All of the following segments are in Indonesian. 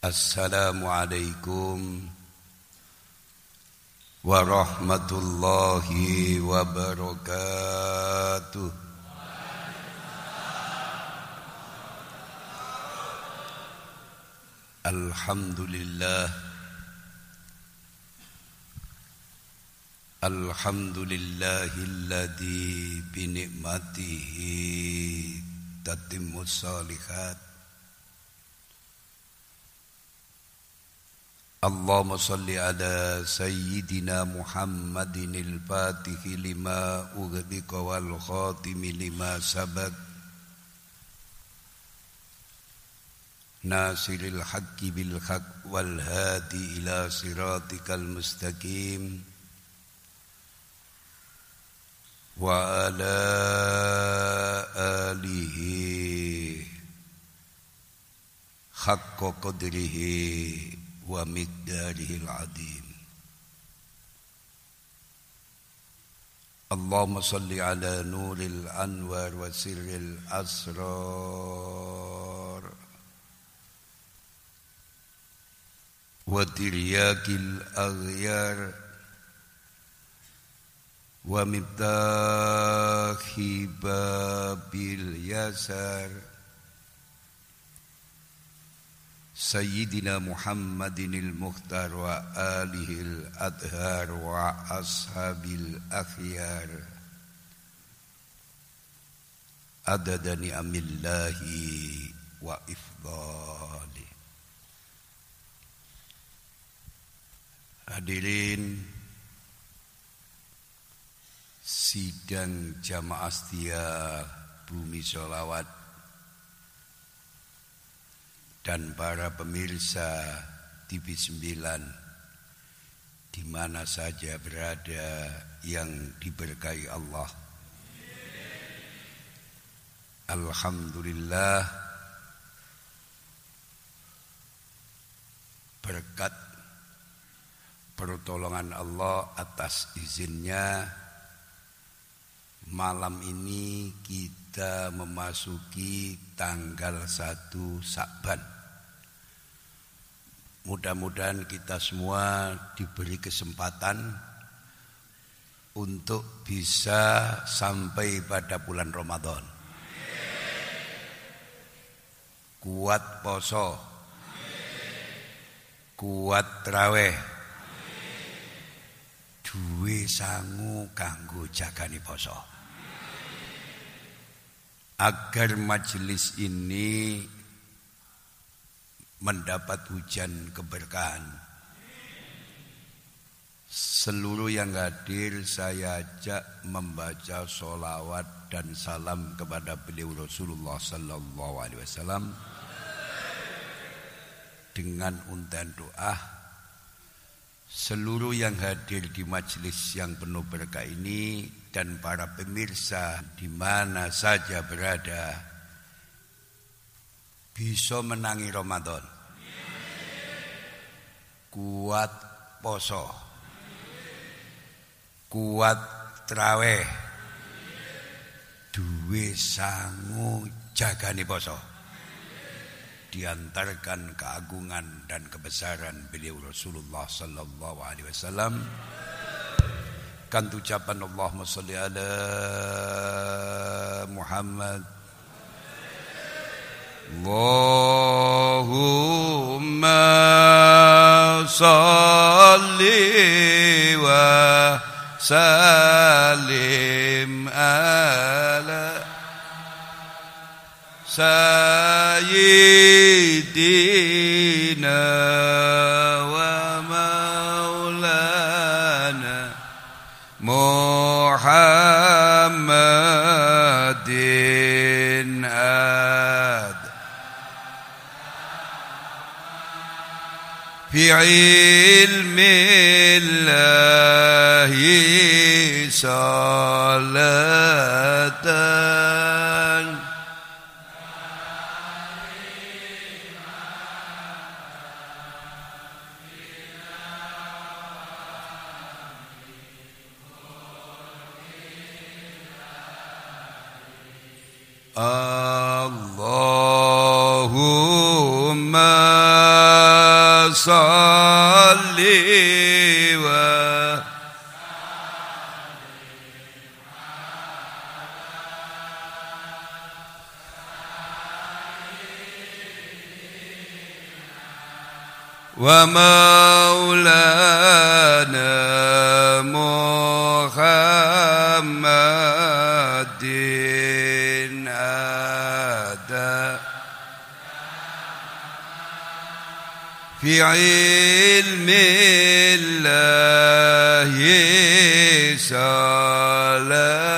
Assalamualaikum warahmatullahi wabarakatuh. Alhamdulillah, alhamdulillahilladzi bi ni'matihi tatimmus shalihat. Allahumma salli ala sayyidina Muhammadin al-Fatihi lima ughliqa wal khatimi lima sabaq Nasiril haqqi bil haqq wal hadi ila siratikal mustaqim wa ala alihi haqqa qadrihi wa miqdarihil adim. Allahumma salli ala nuril anwar wa sirril asrar wa tiryakil aghyar wa miftahi babil yasar Sayyidina Muhammadinil Mukhtar wa alihil adhar wa ashabil akhyar adada ni'amillahi wa ifdali. Hadirin sidang jamaah setia Bumi Sholawat dan para pemirsa TV9 di mana saja berada yang diberkahi Allah. Alhamdulillah, berkat pertolongan Allah atas izinnya malam ini kita memasuki tanggal 1 Sya'ban. Mudah-mudahan kita semua diberi kesempatan untuk bisa sampai pada bulan Ramadan. Kuat poso, kuat traweh, duwe sangu kanggo jagani poso. Agar majelis ini mendapat hujan keberkahan. Seluruh yang hadir saya ajak membaca sholawat dan salam kepada beliau Rasulullah Sallallahu Alaihi Wasallam dengan untayan doa. Seluruh yang hadir di majelis yang penuh berkah ini dan para pemirsa di mana saja berada bisa menangi Ramadan, kuat poso, kuat traweh, duwe sangu jagani poso. Diantarkan keagungan dan kebesaran beliau Rasulullah Sallallahu Alaihi Wasallam. Kan ucapan Allahumma salli ala Muhammad. Allahumma salli wa sallim ala sayyidina wa maulana Muhammadin بعلم الله صلاة اللهم وصلي ومولانا محمد هذا في علم الله صلاة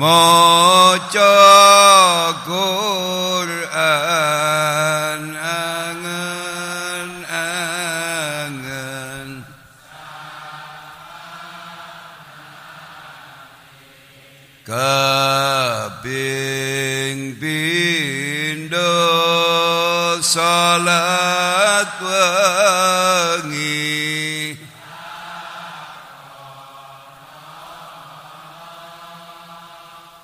maca Quran angen-angen kaping pindho salat wengi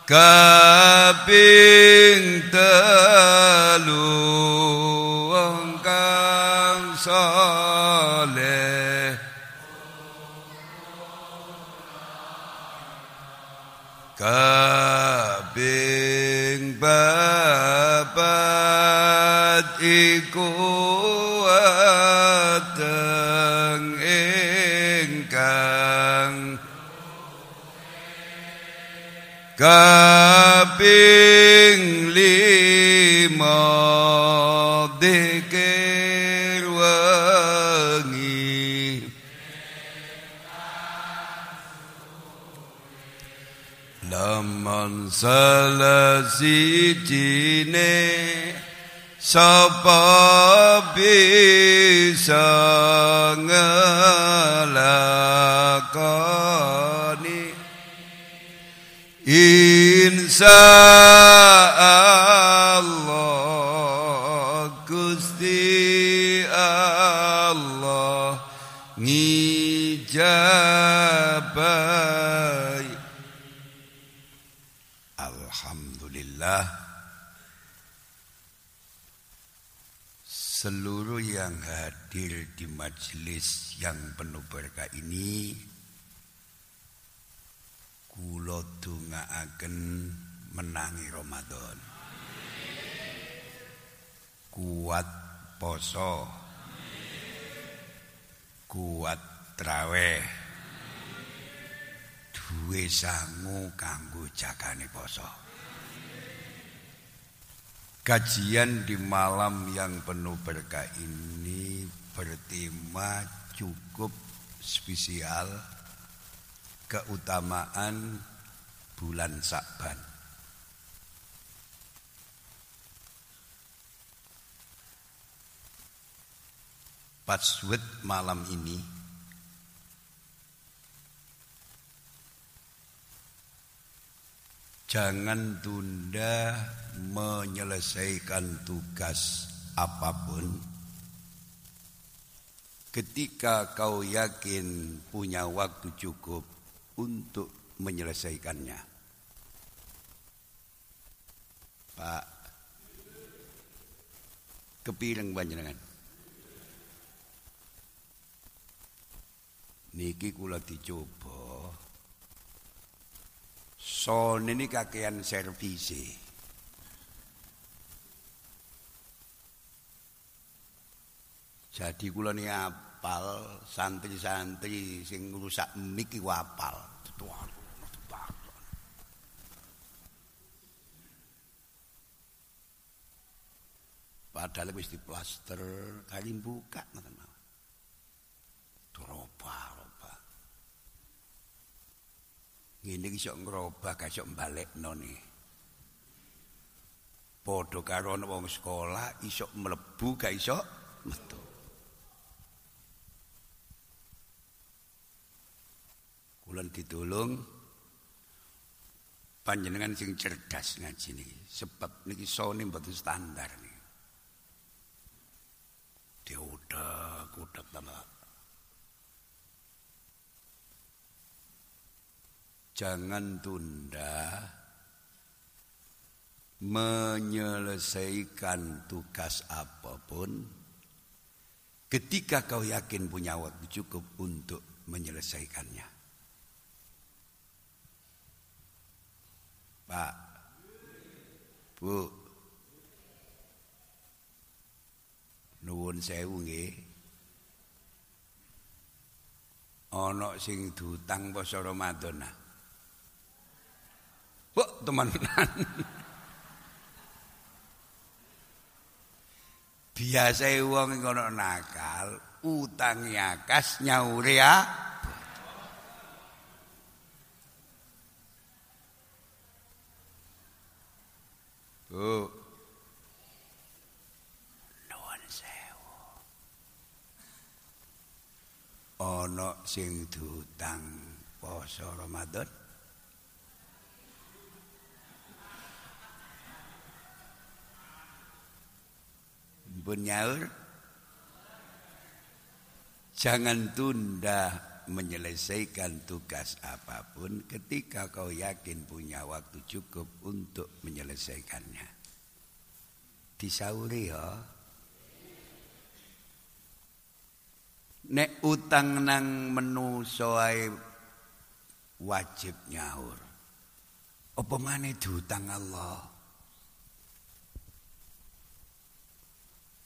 kaping telu wong kang saleh kaping papat iku wateng ingkang kaping lima dzikir wengi lamun salah sijine sapa bisa ngelakoni insyaallah Gusti Allah ngijabai. Alhamdulillah, seluruh yang hadir di majelis yang penuh berkah ini kula dongaaken menangi Ramadan. Kuat poso. Kuat traweh. Duwe sangu kanggo jagane poso. Kajian di malam yang penuh berkah ini bertema cukup spesial keutamaan bulan Sya'ban. Password malam ini jangan tunda menyelesaikan tugas apapun. Ketika kau yakin punya waktu cukup untuk menyelesaikannya. Pak kepireng panjenengan niki kula dicoba son ini kakean servisi jadi kula ni apal santri-santri sing rusak miki wapal tuan. Padahal wis diplaster kali buka ngoten mawon. Roba-roba. Ngene iki sok ngrobah gak sok mbalekno ni. Padha karo wong sekolah isok mlebu ga isok metu. Kula ditulung panjenengan sing cerdas ngaji niki sebab niki sone mboten standar niki. Diudak-udak tenan. Jangan tunda menyelesaikan tugas apapun ketika kau yakin punya waktu cukup untuk menyelesaikannya. Pak, Bu, nuwun sewu nggih. Ana sing diutang poso Ramadan. Wah, teman-teman. Biasa wong ngono nakal, utangi akas nyauri ya. Bu. Nuwun sewu. Ana sing diutang poso Ramadan. Benyaur. Jangan tunda menyelesaikan tugas apapun ketika kau yakin punya waktu cukup untuk menyelesaikannya. Disauri ya. Nek utang nang menuso ae wajib nyaur. Apa maneh diutang Allah?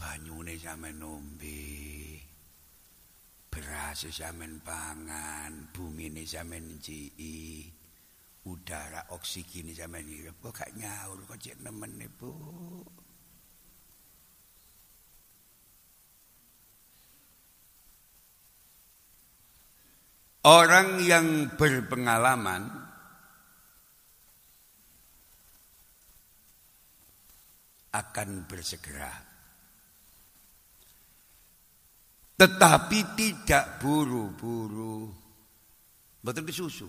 Banyune sampean nombe, beras sampean pangan, bungine sampean cii, udara oksigen sampean hirep, kok gak nyaur kok cek nemen Bu. Orang yang berpengalaman akan bersegera. Tetapi tidak buru-buru. Mboten kesusu.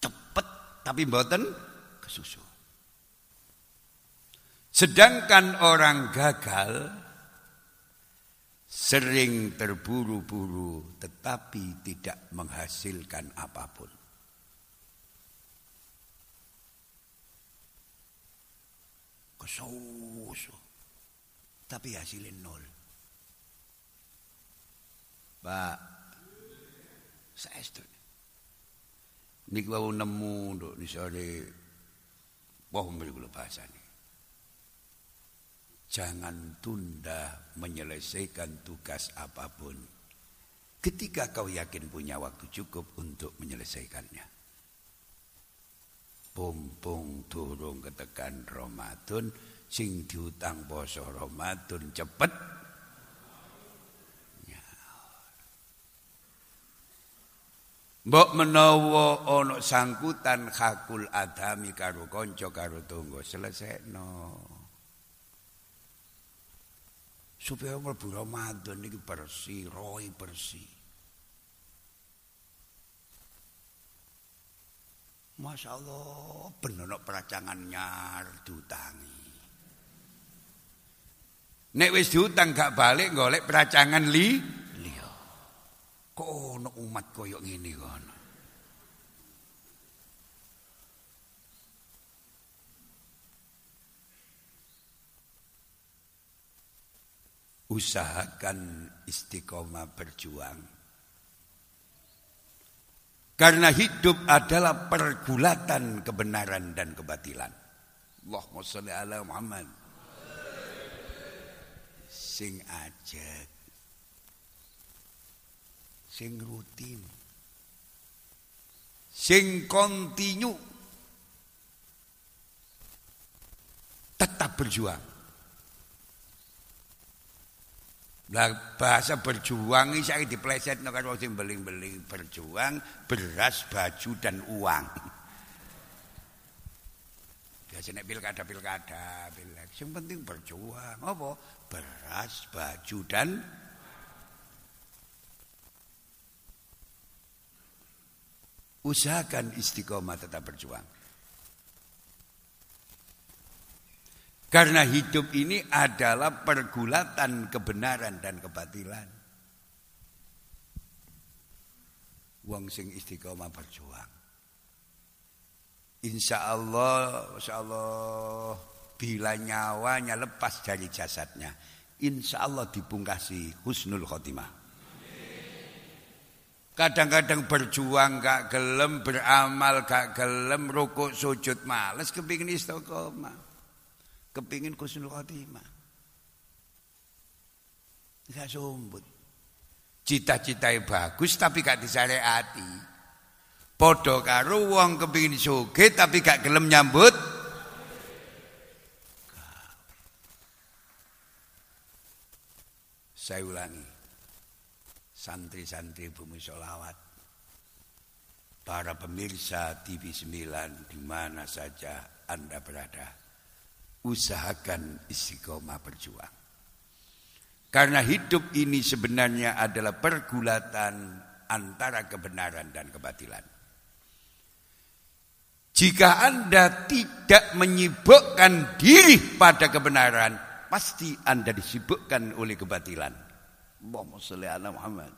Cepet tapi mboten kesusu. Sedangkan orang gagal sering terburu-buru tetapi tidak menghasilkan apapun. Kesusu tapi hasilnya nol. Pak, saya itu ini kalau nemu untuk misalnya pohon bergelepasan. Jangan tunda menyelesaikan tugas apapun ketika kau yakin punya waktu cukup untuk menyelesaikannya. Pumpung durung ketekan Ramadan, sing diutang poso Ramadan cepet. Mbok menawa ana sangkutan hakul adami karo kanca karo tangga selesekno. Supaya mlebu Ramadan iki bersih, roe bersih. Masya Allah, ben ana peracangan nyar diutangi. Nek wis diutang gak balik golek peracangan liya. Kok ono umat koyok ngene kon. Usahakan istiqomah berjuang. Karena hidup adalah pergulatan kebenaran dan kebatilan. Allahumma shalli ala Muhammad. Sing ajek. Sing rutin, sing kontinu, tetap berjuang. Bahasa berjuang ini saya dipleset no karo sing beling-beling berjuang beras, baju dan uang. jenek pilkada pilek. Yang penting berjuang. Apa? Beras, baju dan usahakan istiqomah tetap berjuang. Karena hidup ini adalah pergulatan kebenaran dan kebatilan. Wong sing istiqomah berjuang. Insya Allah bila nyawanya lepas dari jasadnya, insya Allah dipungkasi husnul khotimah. Kadang-kadang berjuang gak gelem, beramal gak gelem, rukuk sujud males, kepingin istiqomah, kepingin husnul khotimah. Gak sumbut. Cita-citanya bagus tapi gak disyariati. Podo karo wong kepingin sugih tapi gak gelem nyambut. Saya ulangi, santri-santri Bumi Solawat, para pemirsa TV9 di mana saja Anda berada, usahakan istiqomah berjuang. Karena hidup ini sebenarnya adalah pergulatan antara kebenaran dan kebatilan. Jika Anda tidak menyibukkan diri pada kebenaran, pasti Anda disibukkan oleh kebatilan. Allahumma sholli ala Muhammad.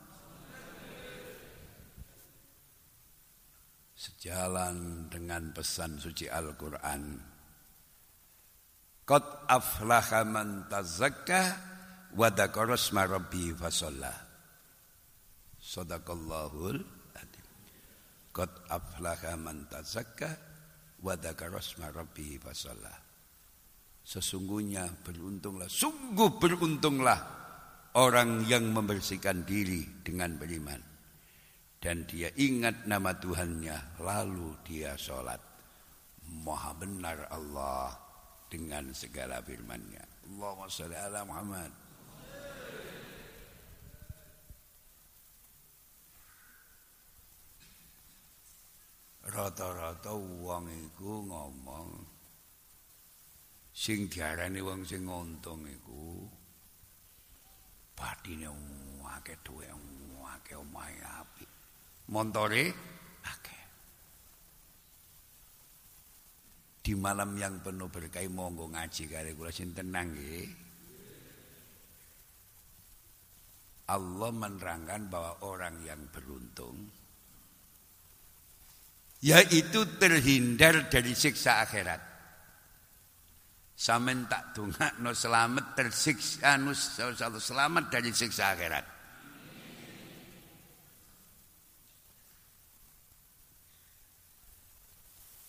Sejalan dengan pesan suci Al-Quran. Qad aflaha man tazakka wa dzakara isma rabbih fasalla. Shadaqallahul adzim. Qad aflaha man tazakka wadakarosma rabbihi fasallah. Sesungguhnya beruntunglah, sungguh beruntunglah orang yang membersihkan diri dengan beriman dan dia ingat nama Tuhannya lalu dia sholat. Maha benar Allah dengan segala firman-Nya. Allahumma sholli ala Muhammad. Rata-rata wong iku ngomong sing diarani wong sing untung iku bathine akeh dhuwit, akeh omahe apik, montore akeh. Di malam yang penuh berkah monggo ngaji kare kula sing tenang nggih. Allah menerangkan bahwa orang yang beruntung yaitu terhindar dari siksa akhirat. Sampeyan tak dongakno selamat tersiksa, selamat dari siksa akhirat.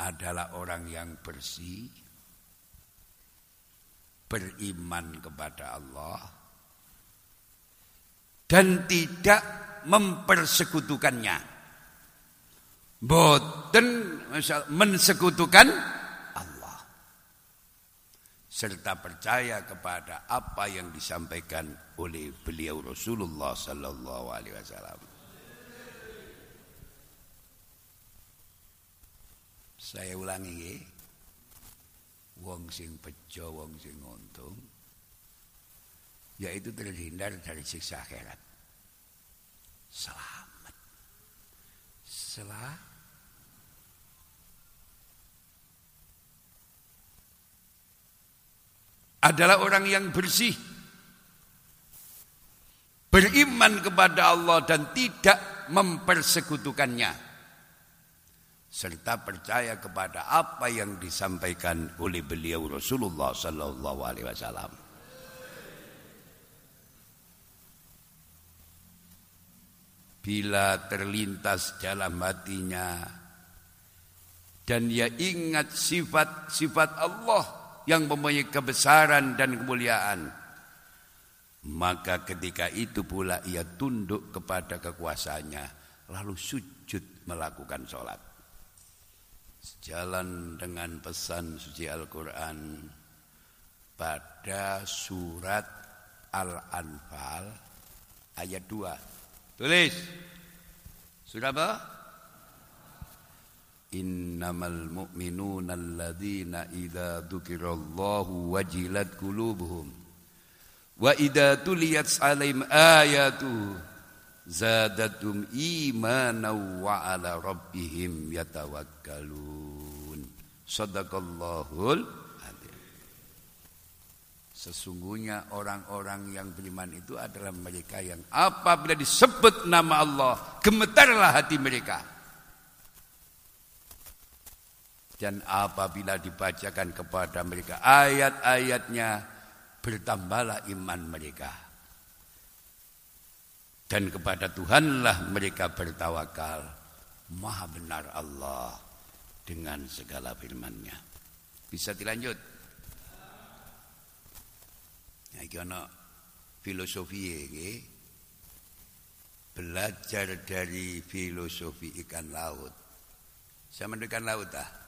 Adalah orang yang bersih, beriman kepada Allah, dan tidak mempersekutukannya. Boten mensekutukan Allah serta percaya kepada apa yang disampaikan oleh beliau Rasulullah sallallahu alaihi wasallam. Saya ulangi, wong sing bejo wong sing untung yaitu terhindar dari siksa akhirat. Selamat. Selamat. Adalah orang yang bersih, beriman kepada Allah dan tidak mempersekutukannya, serta percaya kepada apa yang disampaikan oleh beliau Rasulullah sallallahu alaihi wasallam. Bila terlintas dalam hatinya dan ia ingat sifat-sifat Allah yang mempunyai kebesaran dan kemuliaan, maka ketika itu pula ia tunduk kepada kekuasaannya lalu sujud melakukan sholat. Sejalan dengan pesan suci Al-Quran pada surat Al-Anfal ayat 2. Tulis. Sudah apa? Innamal mu'minuna alladzina idza dzukirallahu wajilat qulubuhum wa idza tuliyat 'alaihim ayatu zadatum imanan wa 'ala rabbihim yatawakkalun. Shadaqallahul adzim. Sesungguhnya orang-orang yang beriman itu adalah mereka yang apabila disebut nama Allah gemetarlah hati mereka. Dan apabila dibacakan kepada mereka ayat-ayatnya, bertambahlah iman mereka. Dan kepada Tuhanlah mereka bertawakal. Maha benar Allah dengan segala firman-Nya. Bisa dilanjut. Iki ana filosofi iki. Belajar dari filosofi ikan laut. Sama ikan laut ah.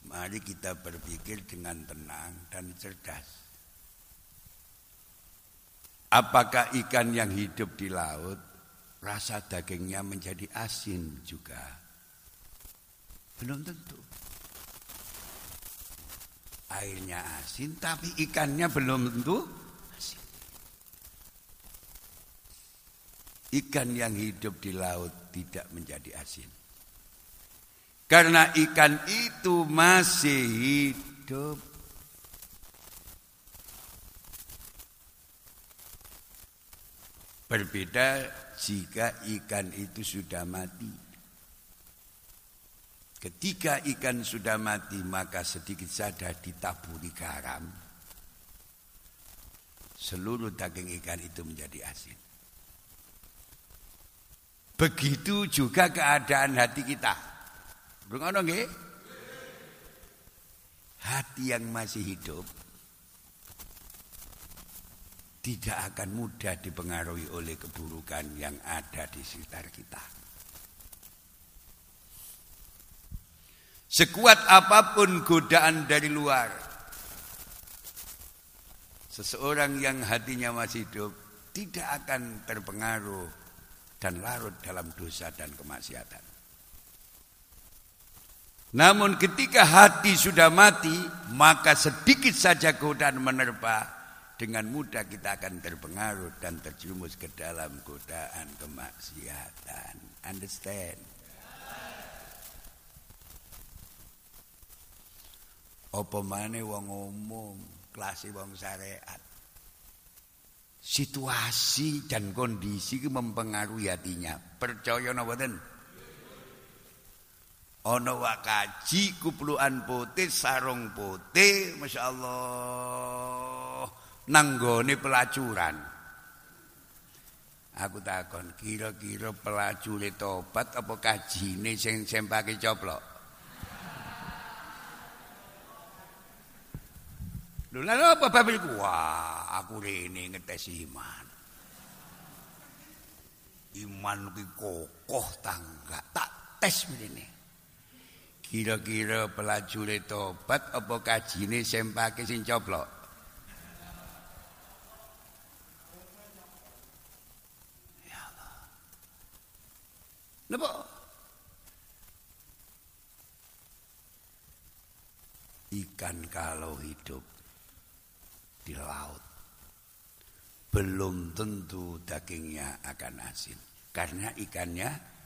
Mari kita berpikir dengan tenang dan cerdas. Apakah ikan yang hidup di laut rasa dagingnya menjadi asin juga? Belum tentu. Airnya asin tapi ikannya belum tentu asin. Ikan yang hidup di laut tidak menjadi asin. Karena ikan itu masih hidup. Berbeda jika ikan itu sudah mati. Ketika ikan sudah mati, maka sedikit saja ditaburi garam. Seluruh daging ikan itu menjadi asin. Begitu juga keadaan hati kita. Berungono nggih? Hati yang masih hidup tidak akan mudah dipengaruhi oleh keburukan yang ada di sekitar kita. Sekuat apapun godaan dari luar, seseorang yang hatinya masih hidup tidak akan terpengaruh dan larut dalam dosa dan kemaksiatan. Namun ketika hati sudah mati, maka sedikit saja godaan menerpa, dengan mudah kita akan terpengaruh dan terjerumus ke dalam godaan kemaksiatan. Understand? Apa maneh wong umum, klase wong syariat. Situasi dan kondisi itu mempengaruhi hatinya. Percaya napa mboten? Ana wak kaji kuplukan putih sarung putih masyaallah nang gone pelacuran. Aku takon kira-kira pelacure tobat apa kajine sing sempake coplok. Lho lha apa babil ku? Wah, aku rene ngetes iman. Iman ki kokoh tanggak tak tes mrene. Kira-kira pelacure tobat apa kajine sempake sing coplok. Ya Allah. Napa? Ikan kalau hidup di laut belum tentu dagingnya akan asin karena ikannya.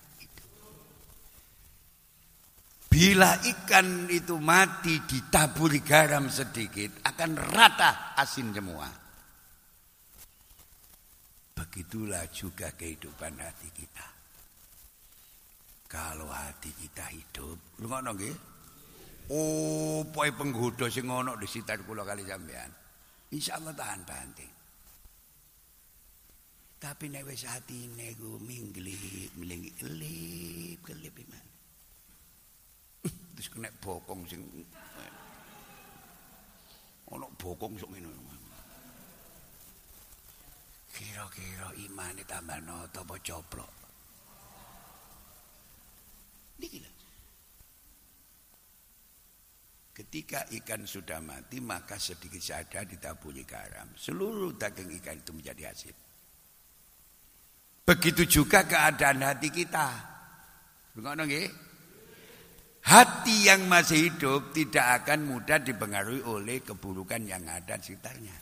Bila ikan itu mati ditaburi garam sedikit akan rata asin semua. Begitulah juga kehidupan hati kita. Kalau hati kita hidup, lu ngono nggih? Oh, poe penggoda sing ono di sekitar kula kali sampean. Insyaallah tahan banting. Tapi nek wis atine ku mingglit, mlingit, kelip iman. Terus kena bokong sing ono bokong sok ngene. Kira-kira imane tambah noto apa coplok. Niki lho. Ketika ikan sudah mati maka sedikit saja ditaburi garam. Seluruh daging ikan itu menjadi asin. Begitu juga keadaan hati kita. Dengar nggih? Hati yang masih hidup tidak akan mudah dipengaruhi oleh keburukan yang ada di sekitarnya.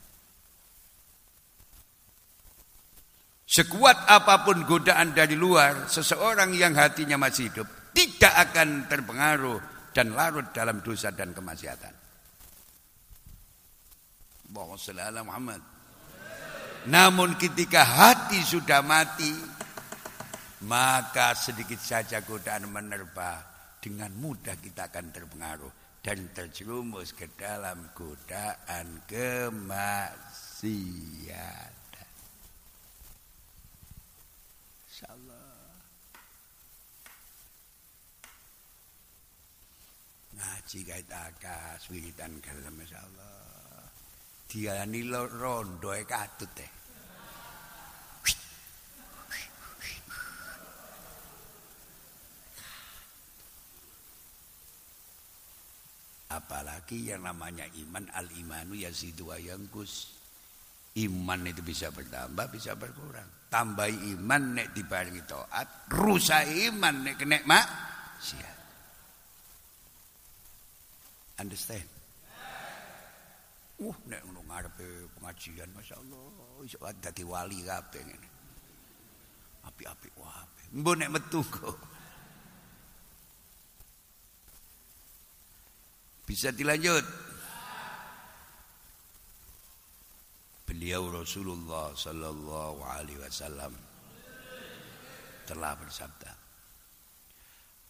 Sekuat apapun godaan dari luar, seseorang yang hatinya masih hidup tidak akan terpengaruh dan larut dalam dosa dan kemaksiatan. Allahumma shalli ala Muhammad. Namun ketika hati sudah mati, maka sedikit saja godaan menerpa, dengan mudah kita akan terpengaruh dan terjerumus ke dalam godaan kemaksiatan. Ngaji kait akas, wiritan kalem, Masya Allah. Dia nilo rondoe katut deh. Apalagi yang namanya iman, al-imanu yazidu wa yanqus. Iman itu bisa bertambah, bisa berkurang. Tambahi iman nek dibarengi taat, rusak iman nek kena maksiat. Understand? Nek ngono ngarepe pengajian masyaallah, iso dadi wali kabeh ngene. Apik-apik wae. Mbok nek metu kok. Bisa dilanjut. Beliau Rasulullah sallallahu alaihi wasallam telah bersabda,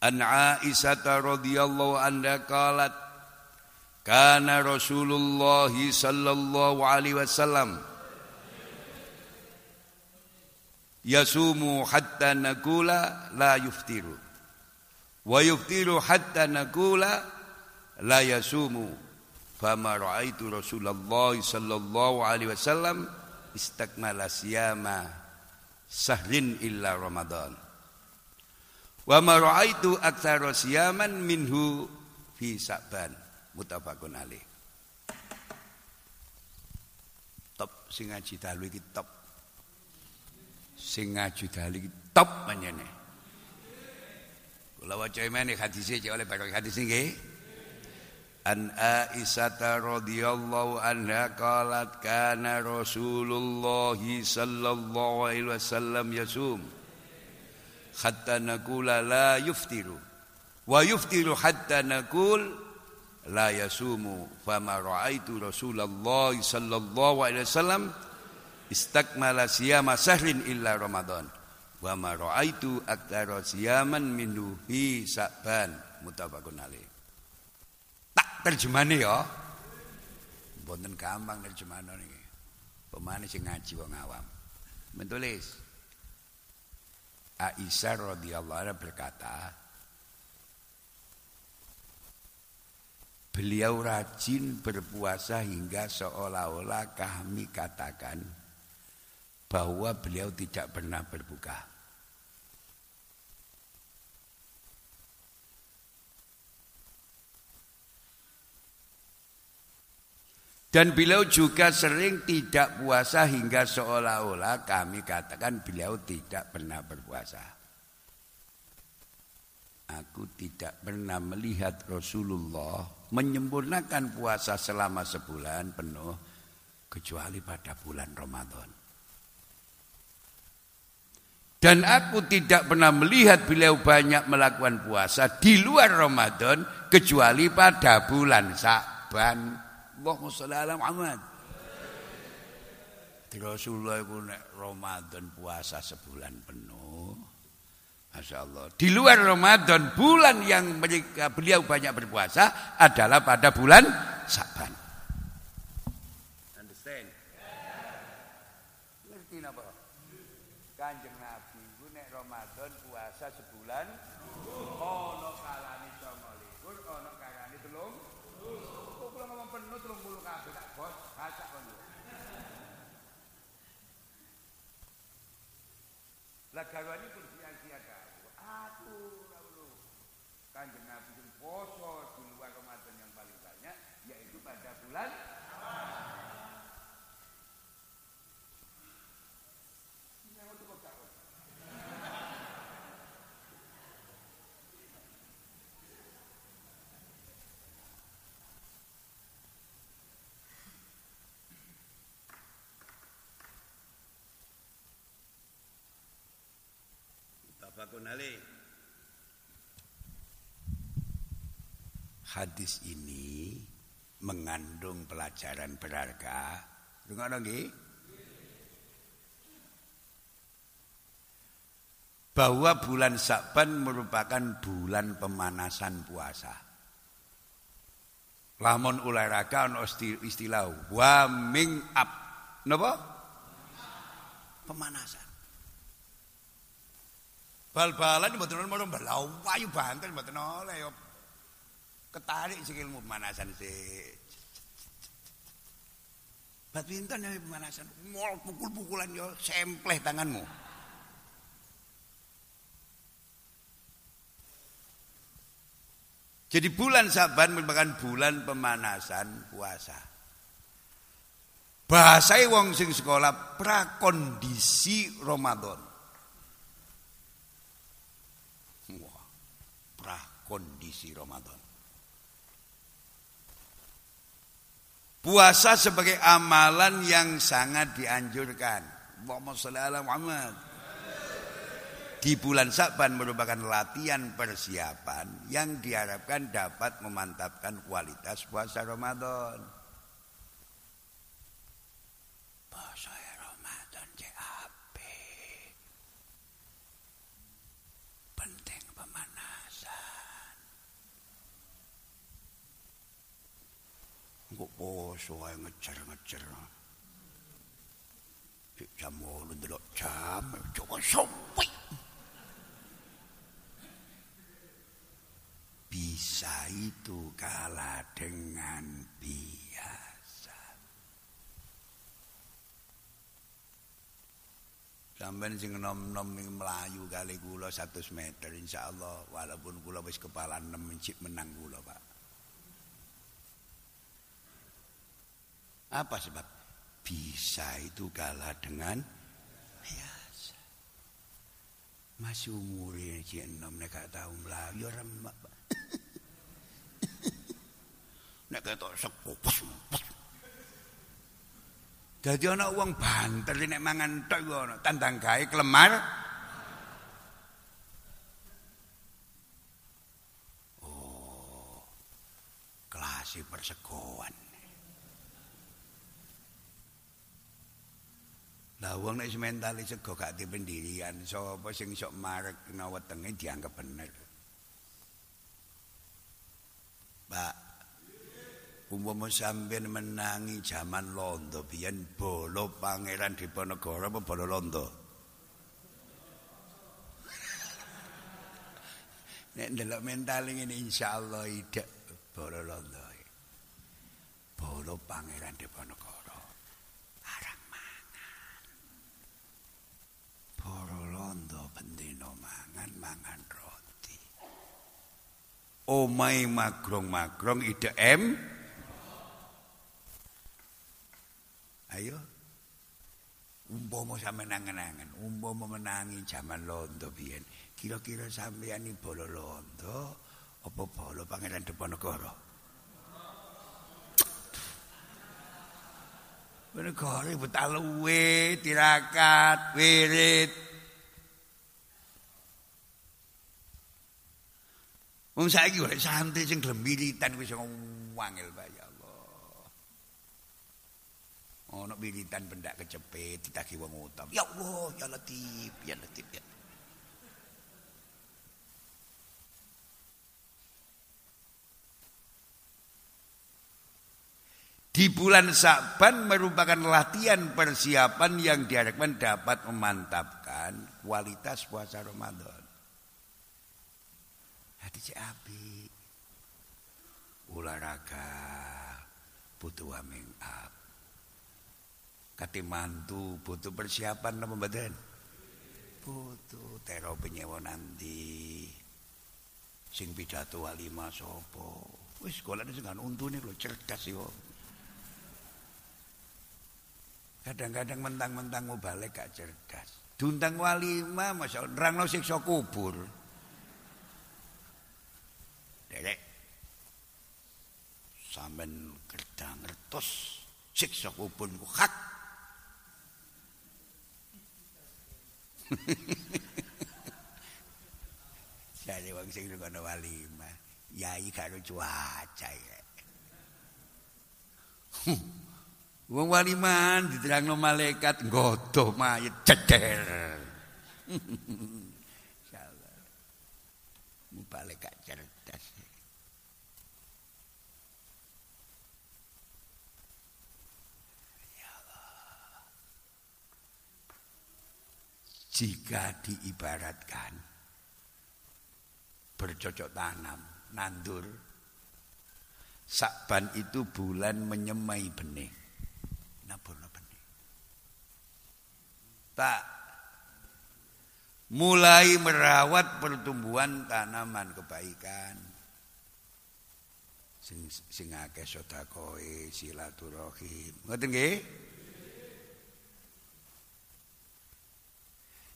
An Aisyah radhiyallahu anha qalat, kana Rasulullah sallallahu alaihi wasallam yasumu hatta nakula la yuftiru wa yuftiru hatta nakula la yasumu. Fama ra'aitu Rasulullah sallallahu alaihi wasallam istakmala siyama sahrin illa Ramadan. Wa ma ra'aitu aktsara siyaman minhu fi Sa'ban. Muttafaqun alaih. Top sing ngaji dalu iki top. Sing ngaji dalu iki top menene. Kula waca meneh hadise oleh bareng hadis nggih. An Aisyah radhiyallahu anha qalat kana Rasulullah sallallahu alaihi wasallam yasum hatta naqula la yuftiru wa yuftiru hatta naqul la yasumu fama ra'aitu Rasulullah sallallahu alaihi wasallam istakmala siyama sahrin illa Ramadan wa ma ra'aitu aktsara siyaman minhu fi Sa'ban. Muttafaqun alaih. Terjemane ya. Mboten gampang terjemane niki. Pemane sing ngaji wong awam. Menulis. Aisyah radhiyallahu anha berkata, beliau rajin berpuasa hingga seolah-olah kami katakan bahwa beliau tidak pernah berbuka. Dan beliau juga sering tidak puasa hingga seolah-olah kami katakan beliau tidak pernah berpuasa. Aku tidak pernah melihat Rasulullah menyempurnakan puasa selama sebulan penuh kecuali pada bulan Ramadan. Dan aku tidak pernah melihat beliau banyak melakukan puasa di luar Ramadan kecuali pada bulan Sa'ban. Allahumma shalli ala Muhammad. Rasulullah iku nek Ramadan puasa sebulan penuh. Masyaallah. Di luar Ramadan bulan yang beliau banyak berpuasa adalah pada bulan Sa'ban. Understand? Ngerti napa? Kanjeng Nabi iku nek Ramadan puasa sebulan ono kalane 29, ono kalane 30. Lah garwane pun sia-sia karo aku ora perlu. Kanjeng Nabi pun poso di luar Ramadan yang paling banyak yaitu pada bulan Ramadan. Ini aku cukup takut. muttafaqun alaih. Hadis ini mengandung pelajaran berharga. Dengar lagi. Bahwa bulan Sya'ban merupakan bulan pemanasan puasa. Lamun olahraga ono istilah warming up. Napa? Pemanasan. Bal-balan mboten ono mlayu wayu banten mboten oleh yo. Ketarik sikilmu pemanasan sik. Badminton ya pemanasan, mol pukul-pukulan yo sempleh tanganmu. Jadi bulan Sya'ban merupakan bulan pemanasan puasa. Bahasai wong sing sekolah prakondisi Ramadan. Wah, prakondisi Ramadan. Puasa sebagai amalan yang sangat dianjurkan. Allahumma shalli ala Muhammad. Di bulan Sya'ban merupakan latihan persiapan yang diharapkan dapat memantapkan kualitas puasa Ramadan. Puasa Ramadan CAP. Penting pemanasan. Kok puasa ae ngejer-ngejer. Jam 8 delok jam, cukup sumpih. Bisa itu kalah dengan biasa. Sampeyan sing nom-nom ning mlayu kali kula 100 meter insyaallah walaupun kula wis kepala 6 mencik menang kula, Pak. Apa sebab? Bisa itu kalah dengan biasa. Masih umure iki enom nek gak tau mlayu remek, Pak. Nek ketok sekopos. Dadi ana wong banter nek mangan tok iku ana tandang gawe kelemar. Oh. Kelas persekoan. Lah wong nek mentale sego gak dipendirian, sapa sing sok marek kena wetenge dianggep bener. Pak umpama sampeyan menangi jaman londo biyen bola Pangeran Diponegoro apa bola londo. Nek ndelok mentale ngene insyaallah idek bola londo. Bola Pangeran Diponegoro arang mangan. Bola londo bendino mangan roti. Omahe magrong-magrong idek em. Ayo, umpama sampeyan nangen-nangen, umpama menangi jaman londo biyen. Kira-kira sampeyan iki bola londo apa bola Pangeran Diponegoro? Menegoro betaluwe, tirakat, wirid. Wong saiki oleh santri sing gelem wiritan kuwi sing wangil bae. Ono wiritan pendak kecepet ditagih wong utam. Ya Allah, ya Latif, ya Latif ya. Di bulan Sya'ban merupakan latihan persiapan yang diharapkan dapat memantapkan kualitas puasa Ramadan. Hati CAP. Olahraga butuh warming up. Kati mantu butuh persiapan apa mboten? Butuh tero penyewa nanti. Sing pidato walima sapa? Wis golane sing untune lho cerdas yo. Kadang-kadang mentang-mentang mau balik gak cerdas. Diundang walima masya Allah nerangno siksa kubur. Derek. Sampeyan kerja ngertos siksa kubur ku hak. wong sing ngono walimah. Yai karo cuaca ya. Wong waliman diterangno malaikat nggodho mayit ceder. Insyaallah. Malaikat cerdas. Ya Allah. Jika diibaratkan bercocok tanam, nandur. Sakban itu bulan menyemai benih. Tak mulai merawat pertumbuhan tanaman kebaikan, sing akeh sedekahé silaturahim, ngoten nggih.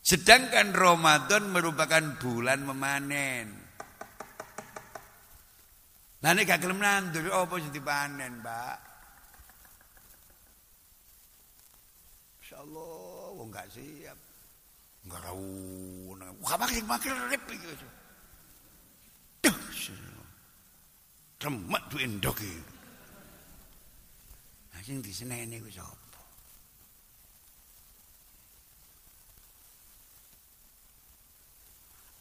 Sedangkan Ramadan merupakan bulan memanen. Lah nek gak gelem nandur opo sing dipanen, Pak? Insyaallah wong gak siap. Enggak tahu. Enggak makin rep iki. Duh. Temat duwe ndok iki. Ha sing diseneni kuwi sapa?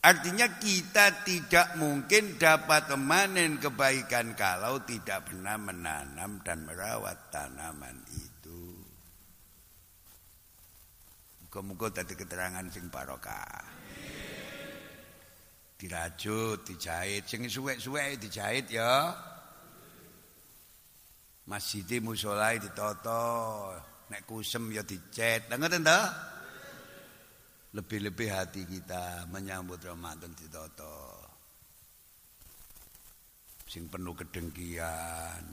Artinya kita tidak mungkin dapat memanen kebaikan kalau tidak benar menanam dan merawat tanaman itu. Muga-muga dadi keterangan sing barokah. Dirajut, dijahit, sing suwek-suwek dijahit ya. Masjid musolae ditata, nek kusem ya dicet. Lha ngoten to? Lebih-lebih hati kita menyambut Ramadan ditata. Sing penuh kedengkian.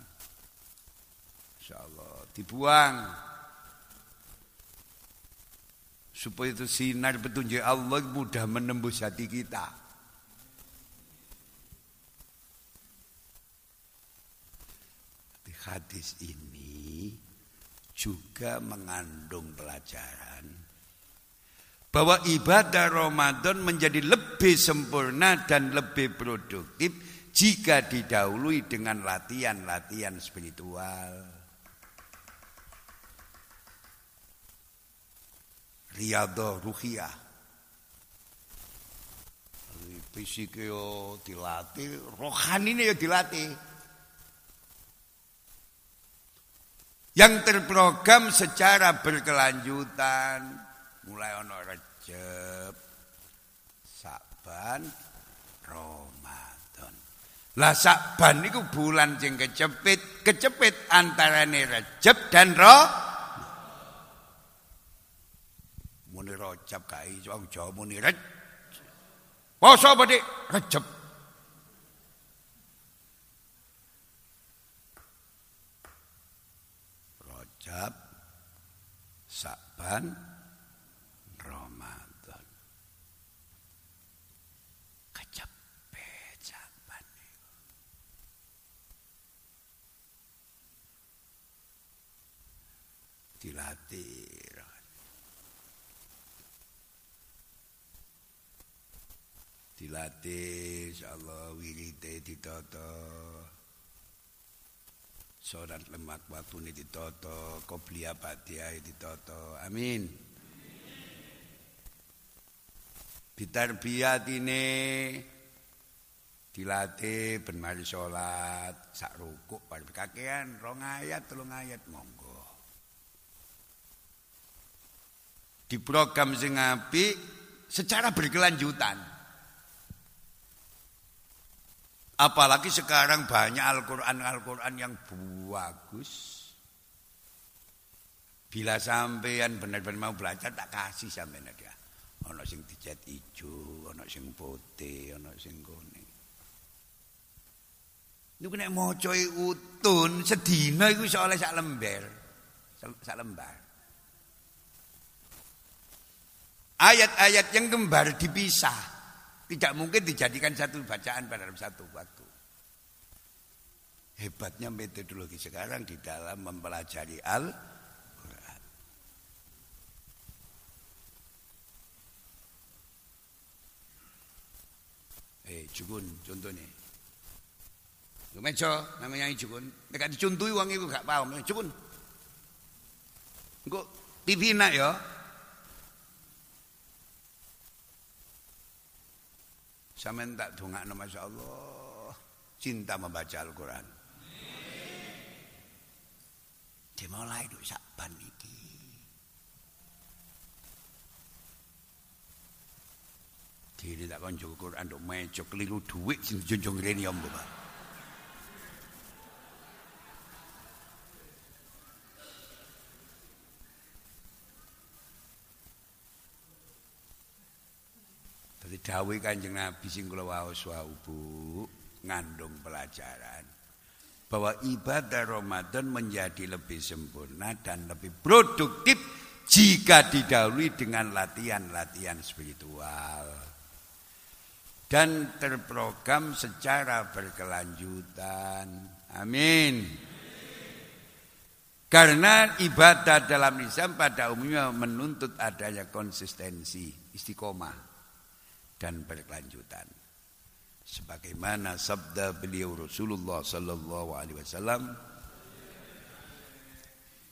Insyaallah dibuang. Supaya itu sinar petunjuk Allah mudah menembus hati kita. Di hadis ini juga mengandung pelajaran bahwa ibadah Ramadan menjadi lebih sempurna dan lebih produktif jika didahului dengan latihan-latihan spiritual. Riyadhah ruhiyah. Fisik yo dilatih, rohanine yo dilatih. Yang terprogram secara berkelanjutan, mulai ono Rejab, Saban, Ramadan. Lah Saban niku bulan sing kecepit antarane Rejab dan Ramadan. Muni Rajab kae wong Jawa muni Rejab. Poso Badik Rejab. Rajab Saban Ramadan. Kecepet Saban. Dilatih dilatih, insyaallah wirite ditata, salat lemak watune ditata, qobliyah badiah ditata. Amin. Bitarbiyatine dilatih ben mari salat sak rukuk bar kakean 2 ayat 3 ayat monggo. Diprogram sing apik secara berkelanjutan. Apalagi sekarang banyak Al-Quran yang bagus. Bila sampean benar-benar mau belajar tak kasih sampean ada. Ono sing dicat ijo, ono sing putih, ono sing kuning. Niku nek maca utun sedina iku iso oleh sak lembar. Sak lembar. Ayat-ayat yang kembar dipisah. Tidak mungkin dijadikan satu bacaan pada satu waktu. Hebatnya metodologi sekarang di dalam mempelajari Al-Quran. Jukun contohnya. Lumeco namanya Jukun. Nek dicuntui wong iku gak paham Jukun. Engko TV nak ya. Sampeyan tak dongakno masyaallah. Cinta membaca Al-Qur'an. Dimulai duwe Saban iki. Diri tak konco Quran nduk meja keliru dhuwit sing dijunjung rene ya Mbak. Dadi dawuh Kanjeng Nabi sing kula waos wae Bu, ngandung pelajaran bahwa ibadah Ramadan menjadi lebih sempurna dan lebih produktif jika didahului dengan latihan-latihan spiritual dan terprogram secara berkelanjutan. Amin. Karena ibadah dalam Islam pada umumnya menuntut adanya konsistensi, istiqomah dan berkelanjutan. Sebagaimana sabda beliau Rasulullah sallallahu alaihi wasallam,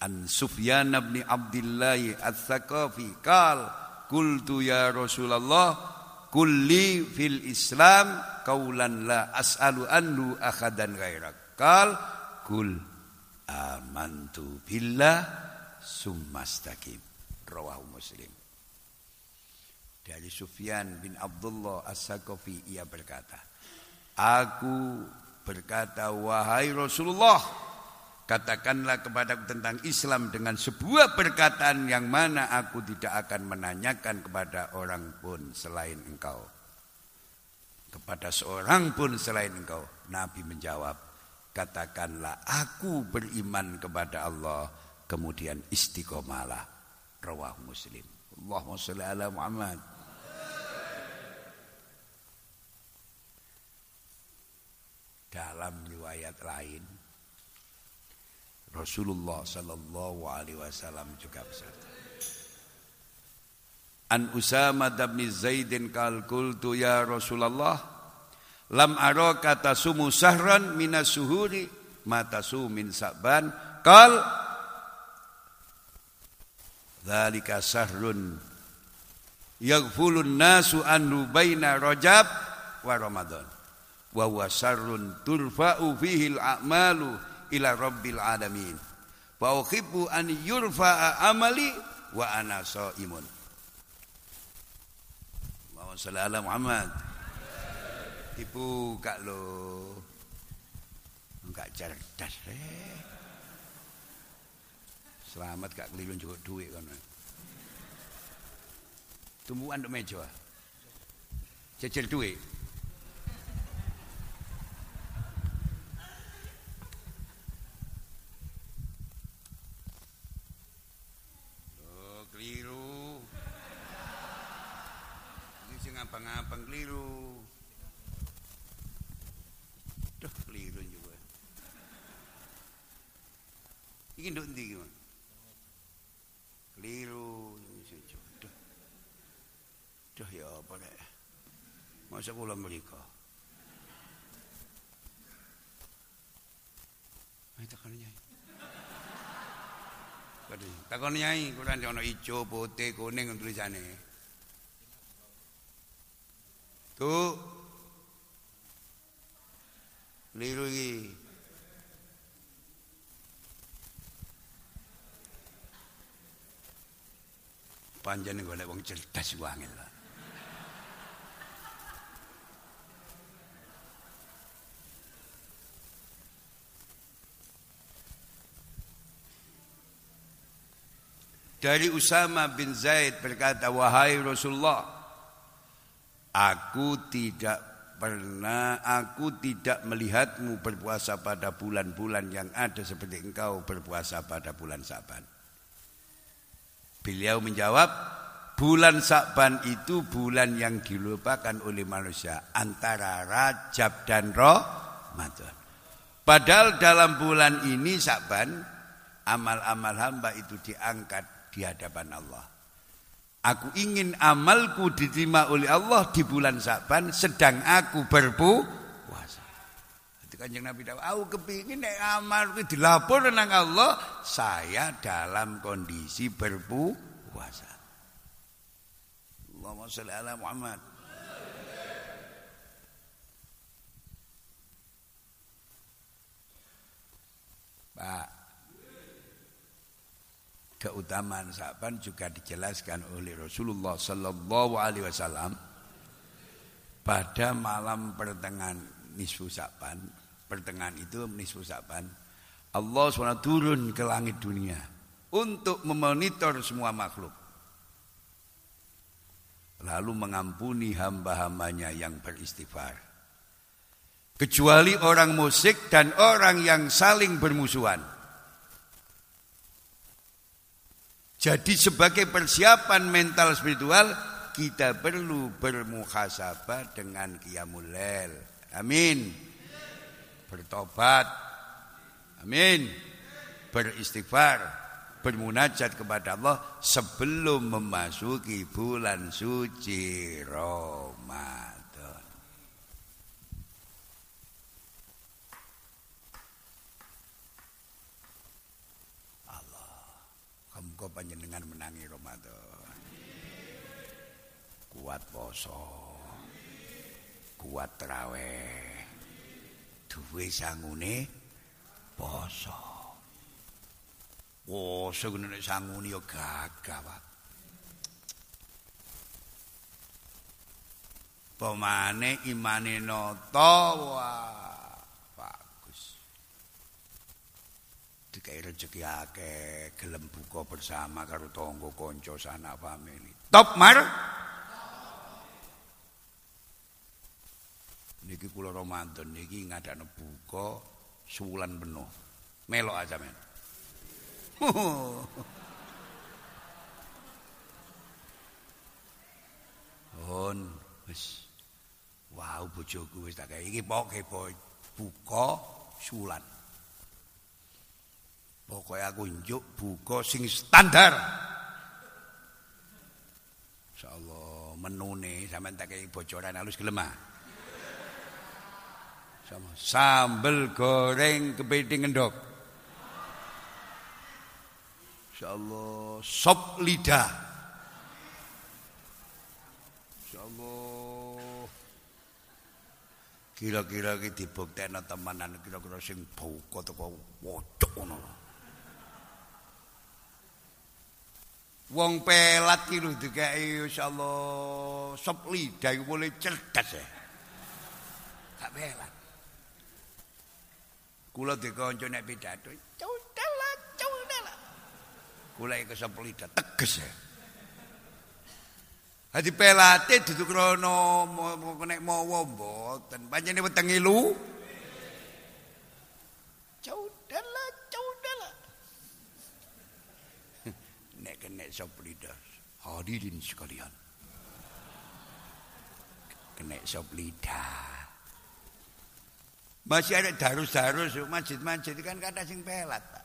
An Sufyan bin Abdillah Ats-Tsaqafi qal qultu ya Rasulullah kulli fil Islam qaulan la as'alu anhu ahadan ghairak qal qul amantu billah summastaqim rawahu Muslim. Dari Sufyan bin Abdullah Ats-Tsaqafi ia berkata, aku berkata wahai Rasulullah, katakanlah kepadaku tentang Islam dengan sebuah perkataan yang mana aku tidak akan menanyakan kepada orang pun selain engkau. Kepada seorang pun selain engkau. Nabi menjawab, katakanlah aku beriman kepada Allah, kemudian istiqomalah. Rawahu Muslim. Allahumma sholli ala Muhammad. Dalam riwayat lain, Rasulullah sallallahu alaihi wasallam juga bersabda, An Usama bin Zaid qala qultu ya Rasulullah lam araka tasumu sahran minas suhuri ma tasum min Sa'ban qala dzalika sahrun yaghfulun nasu anhu baina Rajab wa Ramadan wa huwa sarrun turfa'u fihi al-a'malu ila rabbil alamin wa uhibbu an yurfa'a amali wa ana shaimun. Allahumma shalli ala Muhammad. Ibu kak lo enggak cerdas. Selamat gak kelilun juga duit kono. Tumbuhan nduk meja. Jejer duit. Abang keliru. Duh, keliru juga. Iki nduk ndi iki, Mas? Keliru. Duh. Duh ya apa nek. Masa kula mriko. Ayo takon Nyai. Takon Nyai, kula ono ijo, putih, kuning tulisane. Tuh, keliru iki. Panjang golek wong cerdas wangil. Dari Usama bin Zaid berkata, wahai Rasulullah, Aku tidak melihatmu berpuasa pada bulan-bulan yang ada seperti engkau berpuasa pada bulan Sa'ban. Beliau menjawab, bulan Sa'ban itu bulan yang dilupakan oleh manusia antara Rajab dan Ramadan. Padahal dalam bulan ini Sa'ban, amal-amal hamba itu diangkat di hadapan Allah. Aku ingin amalku diterima oleh Allah di bulan Sa'ban sedang aku berpuasa. Itu Kanjeng Nabi dawuh, aku kepingin nek amalku dilapor nang Allah, saya dalam kondisi berpuasa. Allahumma shalli ala Muhammad. Pak, keutamaan Sa'ban juga dijelaskan oleh Rasulullah sallallahu alaihi wasallam. Pada malam pertengahan nisfu Sa'ban, pertengahan itu nisfu Sa'ban, Allah SWT turun ke langit dunia untuk memonitor semua makhluk, lalu mengampuni hamba-hambanya yang beristighfar, kecuali orang musyrik dan orang yang saling bermusuhan. Jadi sebagai persiapan mental spiritual, kita perlu bermuhasabah dengan qiyamul lail. Amin. Bertobat. Amin. Beristighfar, bermunajat kepada Allah sebelum memasuki bulan suci Ramadan. Kau panjenengan menangi Ramadan, kuat poso, kuat terawih, duwe sangune poso. Poso ngene sangune yo gagah, Pak. Pemane imane nata wae bagus. Dikai rezeki akeh, gelem buka bersama karo tangga kanca sanak famili. Top mar. Niki kula Ramadan niki ngadakno buka sewulan penuh. Melok aja men. On wis. Wow, bojoku wis tak iki pokoke buka sewulan. Pokoknya aku njuk buka sing standar. Insyaallah menune sampean tak kei bocoran halus gelemah. Sama sambel goreng kepiting endhog. Insyaallah sop lidah. Insyaallah kira-kira iki dibuktekno temenan kira-kira sing buka teko wocok ngono. Wong pelat ki lho dikeki insyaallah sop lidah iku boleh cerdas ya. Gak pelat. Kula dikonco nek pidhato, cundel. Kula iki sop lidah tegas ya. Hadi pelate dudu krana nek mawa mboten, pancene wetenge lu. Cundel. Kena sop lidah, hadirin sekalian. Kena sop lidah. Masih ada darus-darus, masjid-masjid kan kata sing pelat. Pak.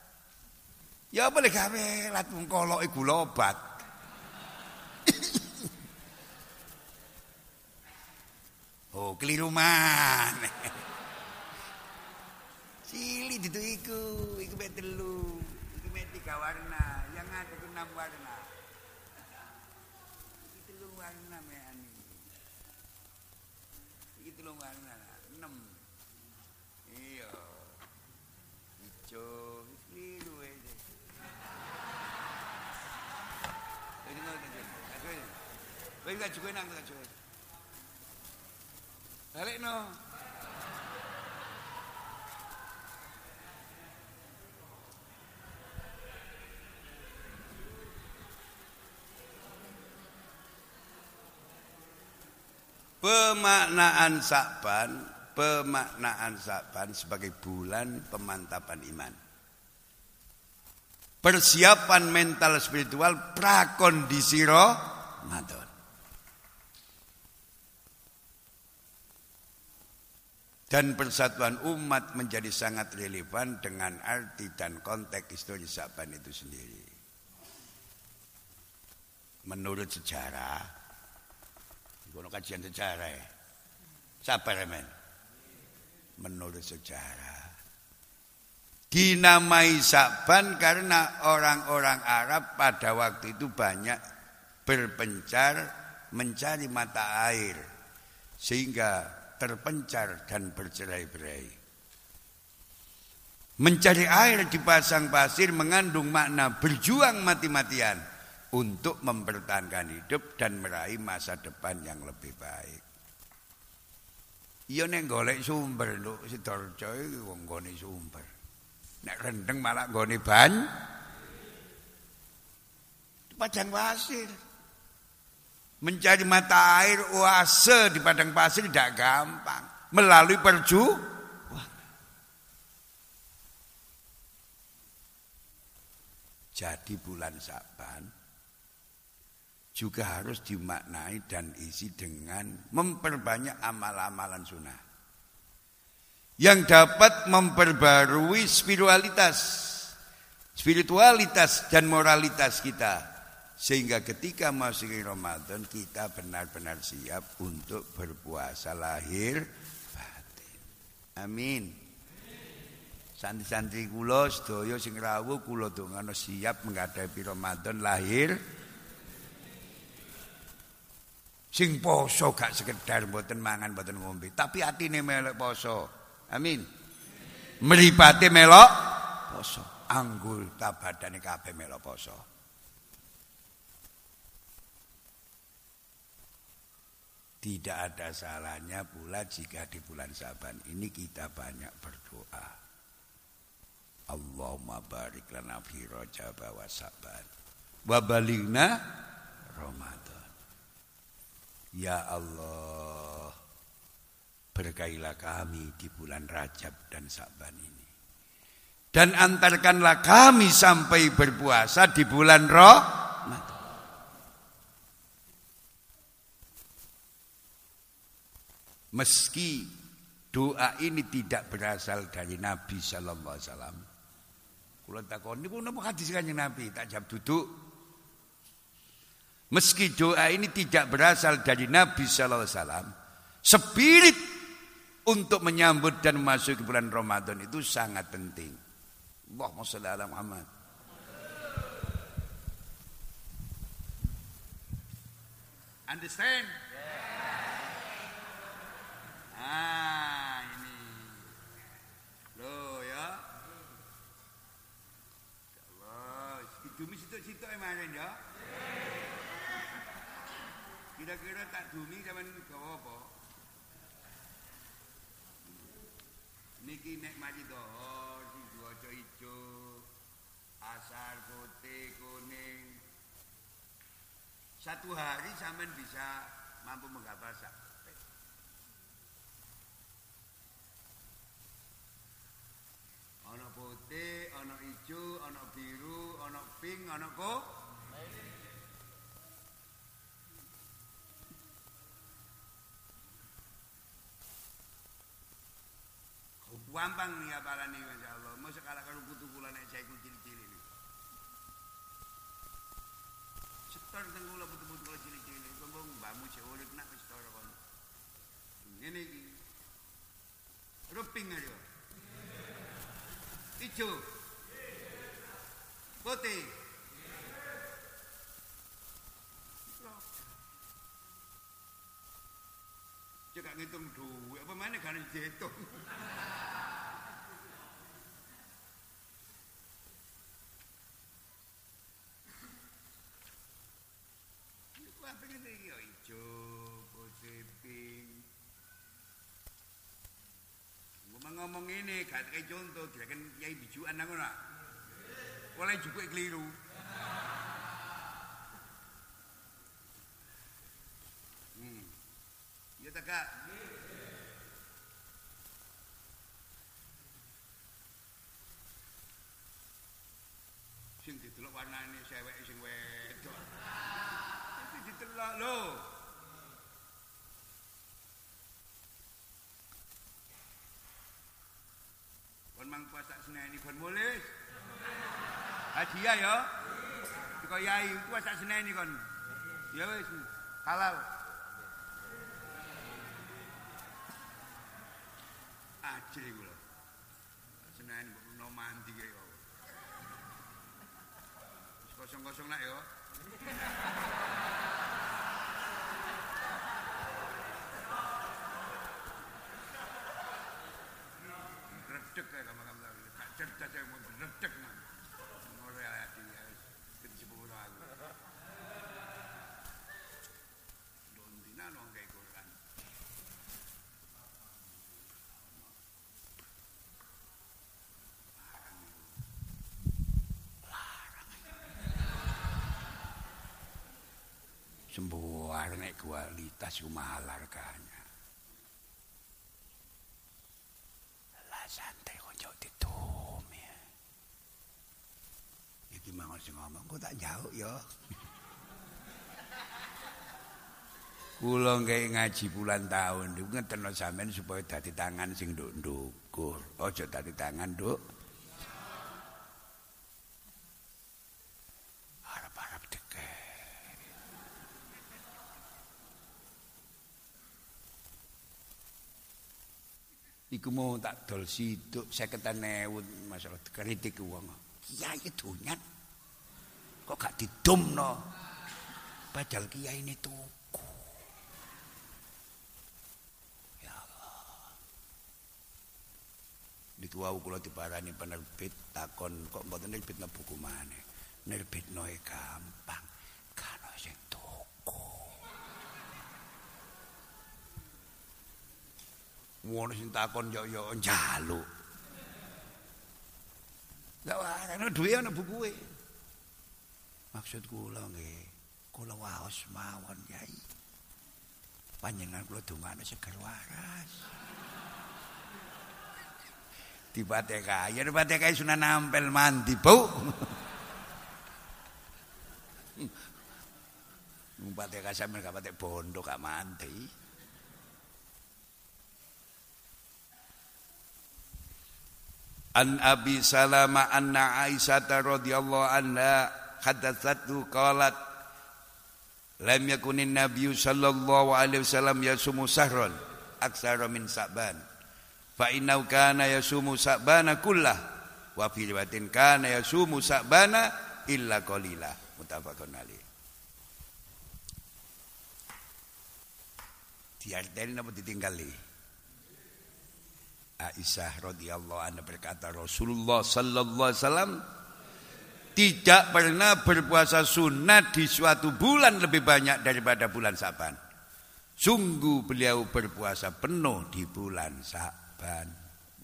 Ya boleh gak pelat, mengkolok gula obat. Oh keliru maneh. Cili itu iku mek telu, iku mek 3 warna. Ada ke 6 warna. Iki 3 warna men. Iki 3 warna, 6. Iya. Hijau, biru aja. Ini enggak ada. Wis gak cukup nang gak cukup. Balik no. Pemaknaan Sa'ban sebagai bulan pemantapan iman. Persiapan mental spiritual prakondisi Ramadan. Dan persatuan umat menjadi sangat relevan dengan arti dan konteks historis Sa'ban itu sendiri. menurut sejarah, kalau kajian sejarah ya, sabar ya men, menurut sejarah dinamai Sa'ban karena orang-orang Arab pada waktu itu banyak berpencar mencari mata air sehingga terpencar dan bercerai-berai. Mencari air di pasang pasir mengandung makna berjuang mati-matian untuk mempertahankan hidup dan meraih masa depan yang lebih baik. Iya neng golek sumber lho, Sidoarjo iki wong nggone sumber. Nek rendeng malah nggone ban di padang pasir. Mencari mata air oase di padang pasir tidak gampang, melalui perjuangan. Jadi bulan Sa'ban juga harus dimaknai dan isi dengan memperbanyak amal-amalan sunnah yang dapat memperbarui spiritualitas dan moralitas kita, sehingga ketika masuk Ramadan kita benar-benar siap untuk berpuasa lahir batin. Amin. Santri-santri kula sedaya sing rawuh kula ndongano siap menghadapi Ramadan lahir. Sing poso gak sekedar mboten mangan mboten ngombe, tapi atine melok poso. Amin. Mripate melok poso, anggota badane kabeh melok poso. Tidak ada salahnya pula jika di bulan Sa'ban ini kita banyak berdoa. Allahumma barik lana fi Rajab wa Sa'ban wa balighna Ramadan. Ya Allah, berkailah kami di bulan Rajab dan Sa'ban ini, dan antarkanlah kami sampai berpuasa di bulan Ramadan. Meski doa ini tidak berasal dari Nabi sallallahu alaihi wasallam, kula takon niku napa hadis Kanjeng Nabi, tak jawab duduk. Meski doa ini tidak berasal dari Nabi sallallahu alaihi wasallam, spirit untuk menyambut dan memasuki bulan Ramadan itu sangat penting. Allahumma shalli ala Muhammad. Understand? Yeah. Ah, ini. Loh ya. Dumi situ-situ emangnya ya? Kira-kira tak dumi zaman gawa apa? Niki nek mati dohor, diwoco ijo, asar putih, kuning. Satu hari sampean bisa mampu menggapai sampai. Ono putih, ono ijo, ono biru, ping anakku. Gampang nih apalane insyaallah. Mosok kalah karo putu-putu nek jaiku cilik-cilik iki. Cetar tengula putu-putu cilik-cilik iki kok mbamu jek urip nak wis ora kono. Ngene iki. Ruping ayo. Ijo. Putih. Juga ngitung duit apa mana kan dihitung. Ini ku apa ini ya hijau, putih, pink. Ngomong ini gak kayak contoh, tidak kan kiai bijuan nang ngono. Oleh juga keliru. Ya tak kak. Sing ditelok warnane cewek sing wedok. Sing ditelok lho. Kon mang puasa seneni kon mulih. Hadiah ya. Kok yai puasa Senin iki kon. Ya wis, halal. Ajri kula. Senengane mbok mandi kae kok. Wis kosong-kosong nak ya. Redek kae kamar-kamar lagi. Gak cerdas saya mau redek nang. Ora ati ya wis kecebur aku. Dondina nang kae Quran. Sembuar nek kualitas iku mahal harganya. Lah santai kok jauh ditum ya. Iki manggon sing ngomong kok tak jauh ya. Kula nggih ngaji bulan tahun niku ngeteno sampean supaya dadi tangan sing ndukur. Aja dadi tangan nduk. Iku mau tak dol siduk 50.000 masalah kritik wong. Kiai donyan kok gak didomno. Padahal kiai ini tuku. Ya Allah. Niku wau kula diparani penerbit takon kok mboten nerbitna buku maneh. Nerbitno e gampang. Karo sing tuku. Wong sing takon yo njaluk. Lah ana duwe ana bukuke. Maksud kula nggih, kula waos mawon Kyai. Panjenengan kula dongane seger waras. Dipatekae, yen patekae Sunan Ampel mandi, Bu. Patekae sampe gak patek bondo gak mandi. An Abi Salama anna Aisyah radhiyallahu anha hadatsathu qalat lam yakunin nabiyyu sallallahu alaihi wasallam yasumu sahran aktsara min Sa'ban fa innahu kana yasumu Sa'bana kullah wa fi riwayatin kana yasumu Sa'bana illa qalila muttafaqun alaih. Diarteni napa ditinggali? Aisyah radhiyallahu anha berkata, Rasulullah sallallahu alaihi wasallam tidak pernah berpuasa sunat di suatu bulan lebih banyak daripada bulan Sa'ban. Sungguh beliau berpuasa penuh di bulan Sa'ban.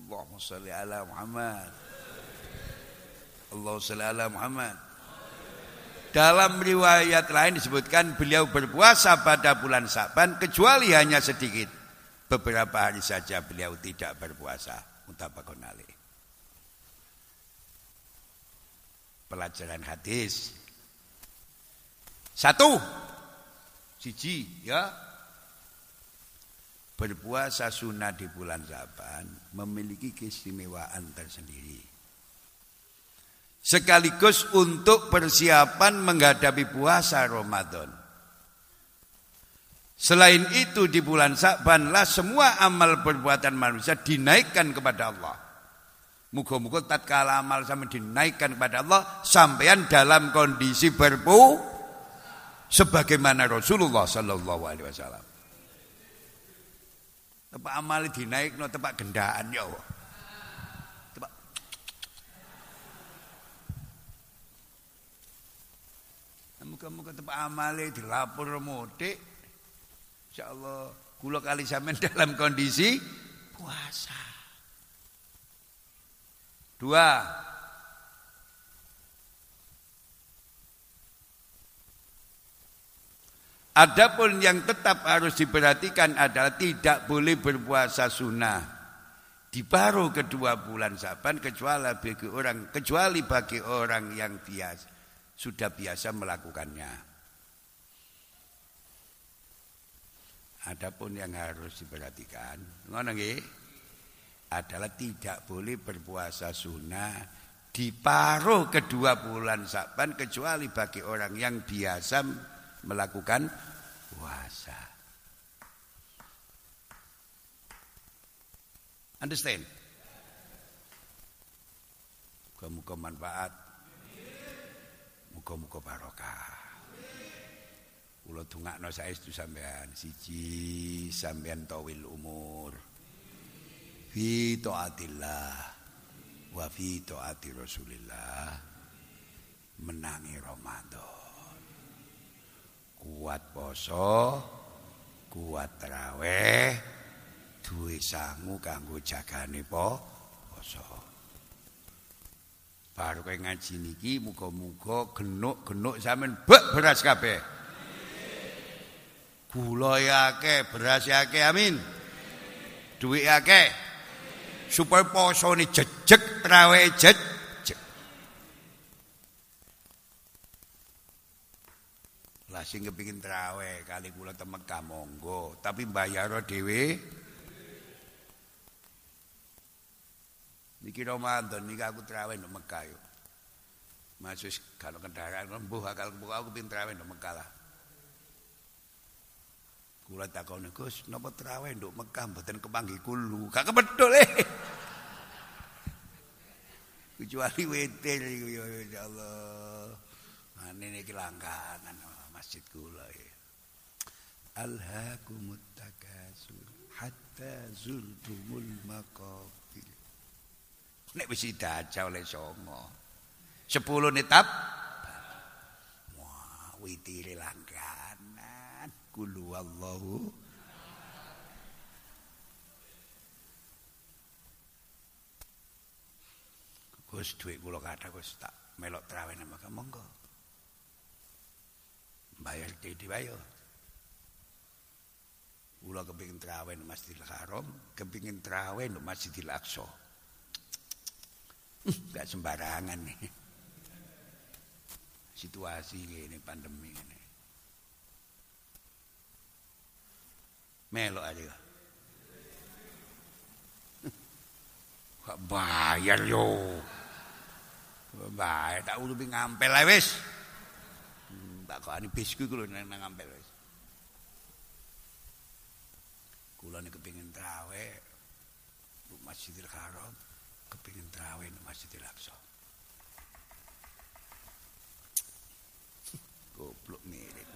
Allahumma shalli ala Muhammad. Allahumma shalli ala Muhammad. Dalam riwayat lain disebutkan beliau berpuasa pada bulan Sa'ban kecuali hanya sedikit. Beberapa hari saja beliau tidak berpuasa. Muttafaqun alaih. Pelajaran hadis. 1. Siji ya. Berpuasa sunnah di bulan Sa'ban memiliki keistimewaan tersendiri. Sekaligus untuk persiapan menghadapi puasa Ramadan. Selain itu di bulan Sa'banlah semua amal perbuatan manusia dinaikkan kepada Allah. Muga-muga tatkala amal sampe dinaikkan kepada Allah, sampean dalam kondisi berpuasa sebagaimana Rasulullah sallallahu alaihi wasallam. Tepak amal dinaikno, tepak gendaan ya Allah. Tepak. Muga-muga tepak amale dilapor modhek. Insyaallah kula kali sampean dalam kondisi puasa. 2. Adapun yang tetap harus diperhatikan adalah tidak boleh berpuasa sunnah di paruh kedua bulan Sa'ban kecuali bagi orang yang biasa sudah biasa melakukannya. Adapun yang harus diperhatikan ngono nggih adalah tidak boleh berpuasa sunnah di paruh kedua bulan Sa'ban kecuali bagi orang yang biasa melakukan puasa. Understand? Muka-muka manfaat, muka-muka barokah. Kula dongakno saestu sampean, siji sampean tawil umur fi taatillah wa fi taati Rasulillah, menangi Ramadan, kuat poso, kuat tarawih, duwe sangu kanggo jagane poso. Baru kaya ngaji niki muga-muga genuk-genuk sampean bek beras kabeh. Gula yake, beras yake, amin. Duit yake, supaya poso ini jejek, terawih jejek. Lah sing kepingin terawih, kali gula temek kamonggo, tapi bayar dhewe. Niki Ramadan, niki aku terawih di Mekah yuk. Masih kalau kendaraan rembuh, kalau aku pingin terawih di Mekah lah. Kula takon Gus, napa trawe nduk Mekah mboten kepanggih kula. Gak kepethuk e. Kecuali wetel iku ya insyaallah. Mane iki langganan masjid kula e. Alhaakumut takasur hatta zultumul maqabir. Nek wis didaca oleh songo. 10 netap. Wah, witire langganan. Kulu Allahu. Gus duit kula kathah Gus tak melok trawe nang Mekah monggo. Bayar dhewe ayo. Kula kepengin trawe nang Masjidil Haram, kepengin trawe nang Masjidil Aqsa. Gak sembarangan nih. Situasi ini pandemi ini. Melok aja. Gak bayar yo. Bayar tak urupi ngampel lah wis. Tak kok ani bisku kulo nang ngampel wis. Kulo nek kepengin trawe di Masjidil Haram, kepengin trawe di Masjidil Aqsa. Goblok mirip.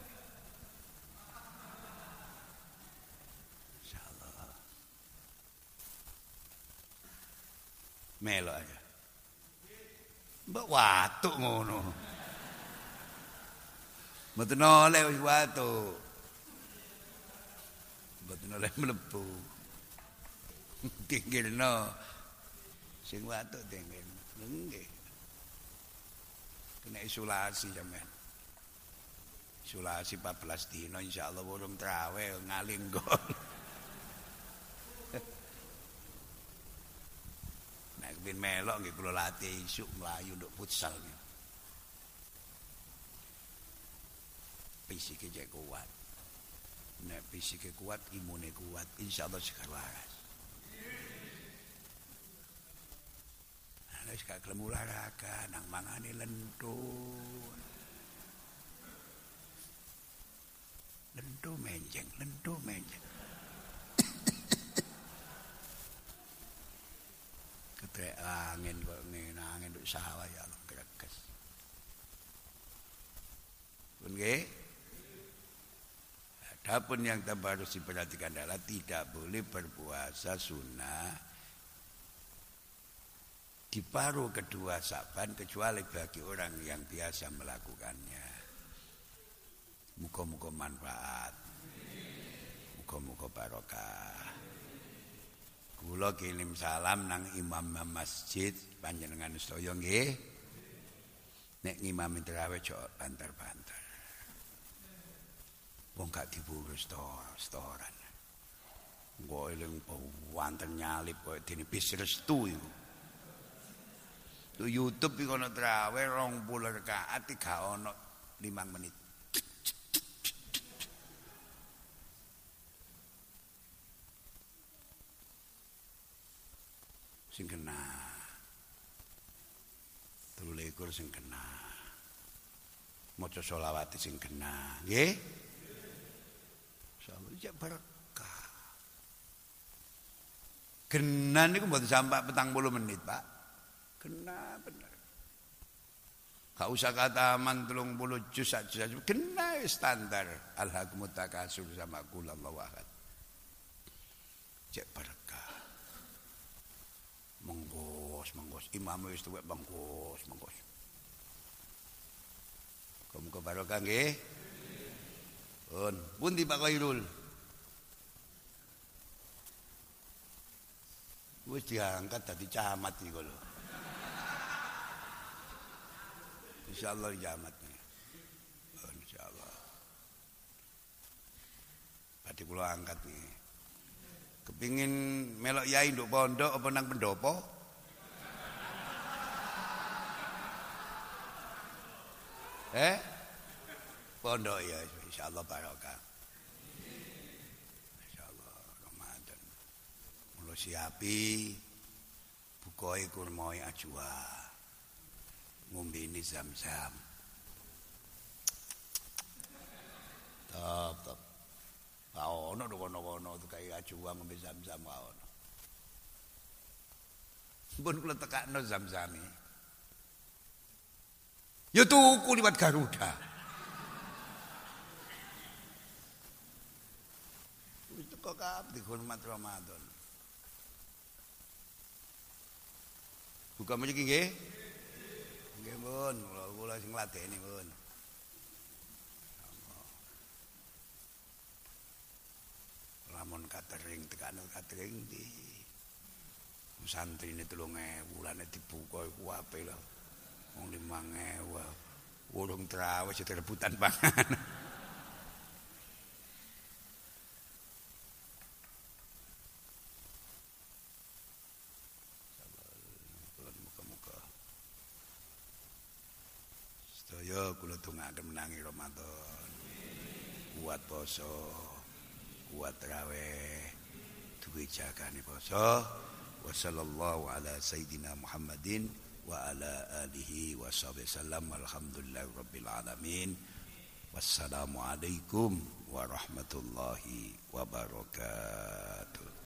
Melok aja. Mbak watuk ngono. Mboten oleh wis watuk. Mboten oleh mlebu. Tinggalno. Sing watuk tinggal. Nggih. Kena isolasi sampean. Isolasi 14 dino insyaallah urung trawe ngaling kok. Bin melok nggih kula latih isuk mlayu nduk futsal. Fisike jek kuat. Nek fisike kuat, imune kuat, insyaallah seger waras. Wis gak gelem olahraga, nang mangane lentu. Lentu menjeng, lentu menjeng. Ketrek angin kok ngene angin nduk sawah ya Allah greges. Pun nggih. Adapun yang tambah harus diperhatikan adalah tidak boleh berpuasa sunnah di paruh kedua Saban kecuali bagi orang yang biasa melakukannya. Muga-muga manfaat. Muga-muga barokah. Kula kirim salam nang imam masjid panjenengan sedaya nggih. Nek ngimami tarawih aja banter-banter. Wong gak diurus storan. Engko eling wonten nyalip koyo dene bis restu iku. Tuh YouTube iki ono tarawih 20 rakaat tiga ono 5 menit. Sing kena, telu likur sing kena, maca sholawati sing genah nggih insyaallah ya berkah genah niku mboten sampai 40 menit Pak genah bener gak usah kataman 30 juz saja genah standar alhaqmut takasur sama qul Allahu ahad cek berkah menggos imam wis tuwek menggos muga barokah nggih. Pun pundi Pak Khairul. Wis diangkat dadi camat iki lho. Insyaallah camat. Insyaallah. Badhe kula angkat iki. Kepingin melok yai nduk pondok apa nang pendopo? Pondok ya insyaallah barokah. Insyaallah Ramadan. Mula siapi bukae kurma ajwa. Ngombeni zam-zam. Top. Pak ono kono-kono kaya ajwa ngombe zam-zam wae ono. Pun kula tekakno zam-zame. Ya tuku liwat Garuda. Wis teko kabeh hormat Ramadan. Buka mriki nggih. Nggih, Mun. Kula sing ngladeni, Mun. Lamun katering tekan katering di santrine 3000 lane dibuka iku apik lho. Wong 5000 urung trawes rebutan pangan. Sabar muka-muka. Sedaya kula dongaken menangi Ramadan. Kuat poso, kuat traweh, duwe jagane poso. Wassallallahu ala sayidina Muhammadin wa ala alihi wa sahbihi sallam alhamdulillahi rabbil alamin wassalamu alaikum warahmatullahi wabarakatuh.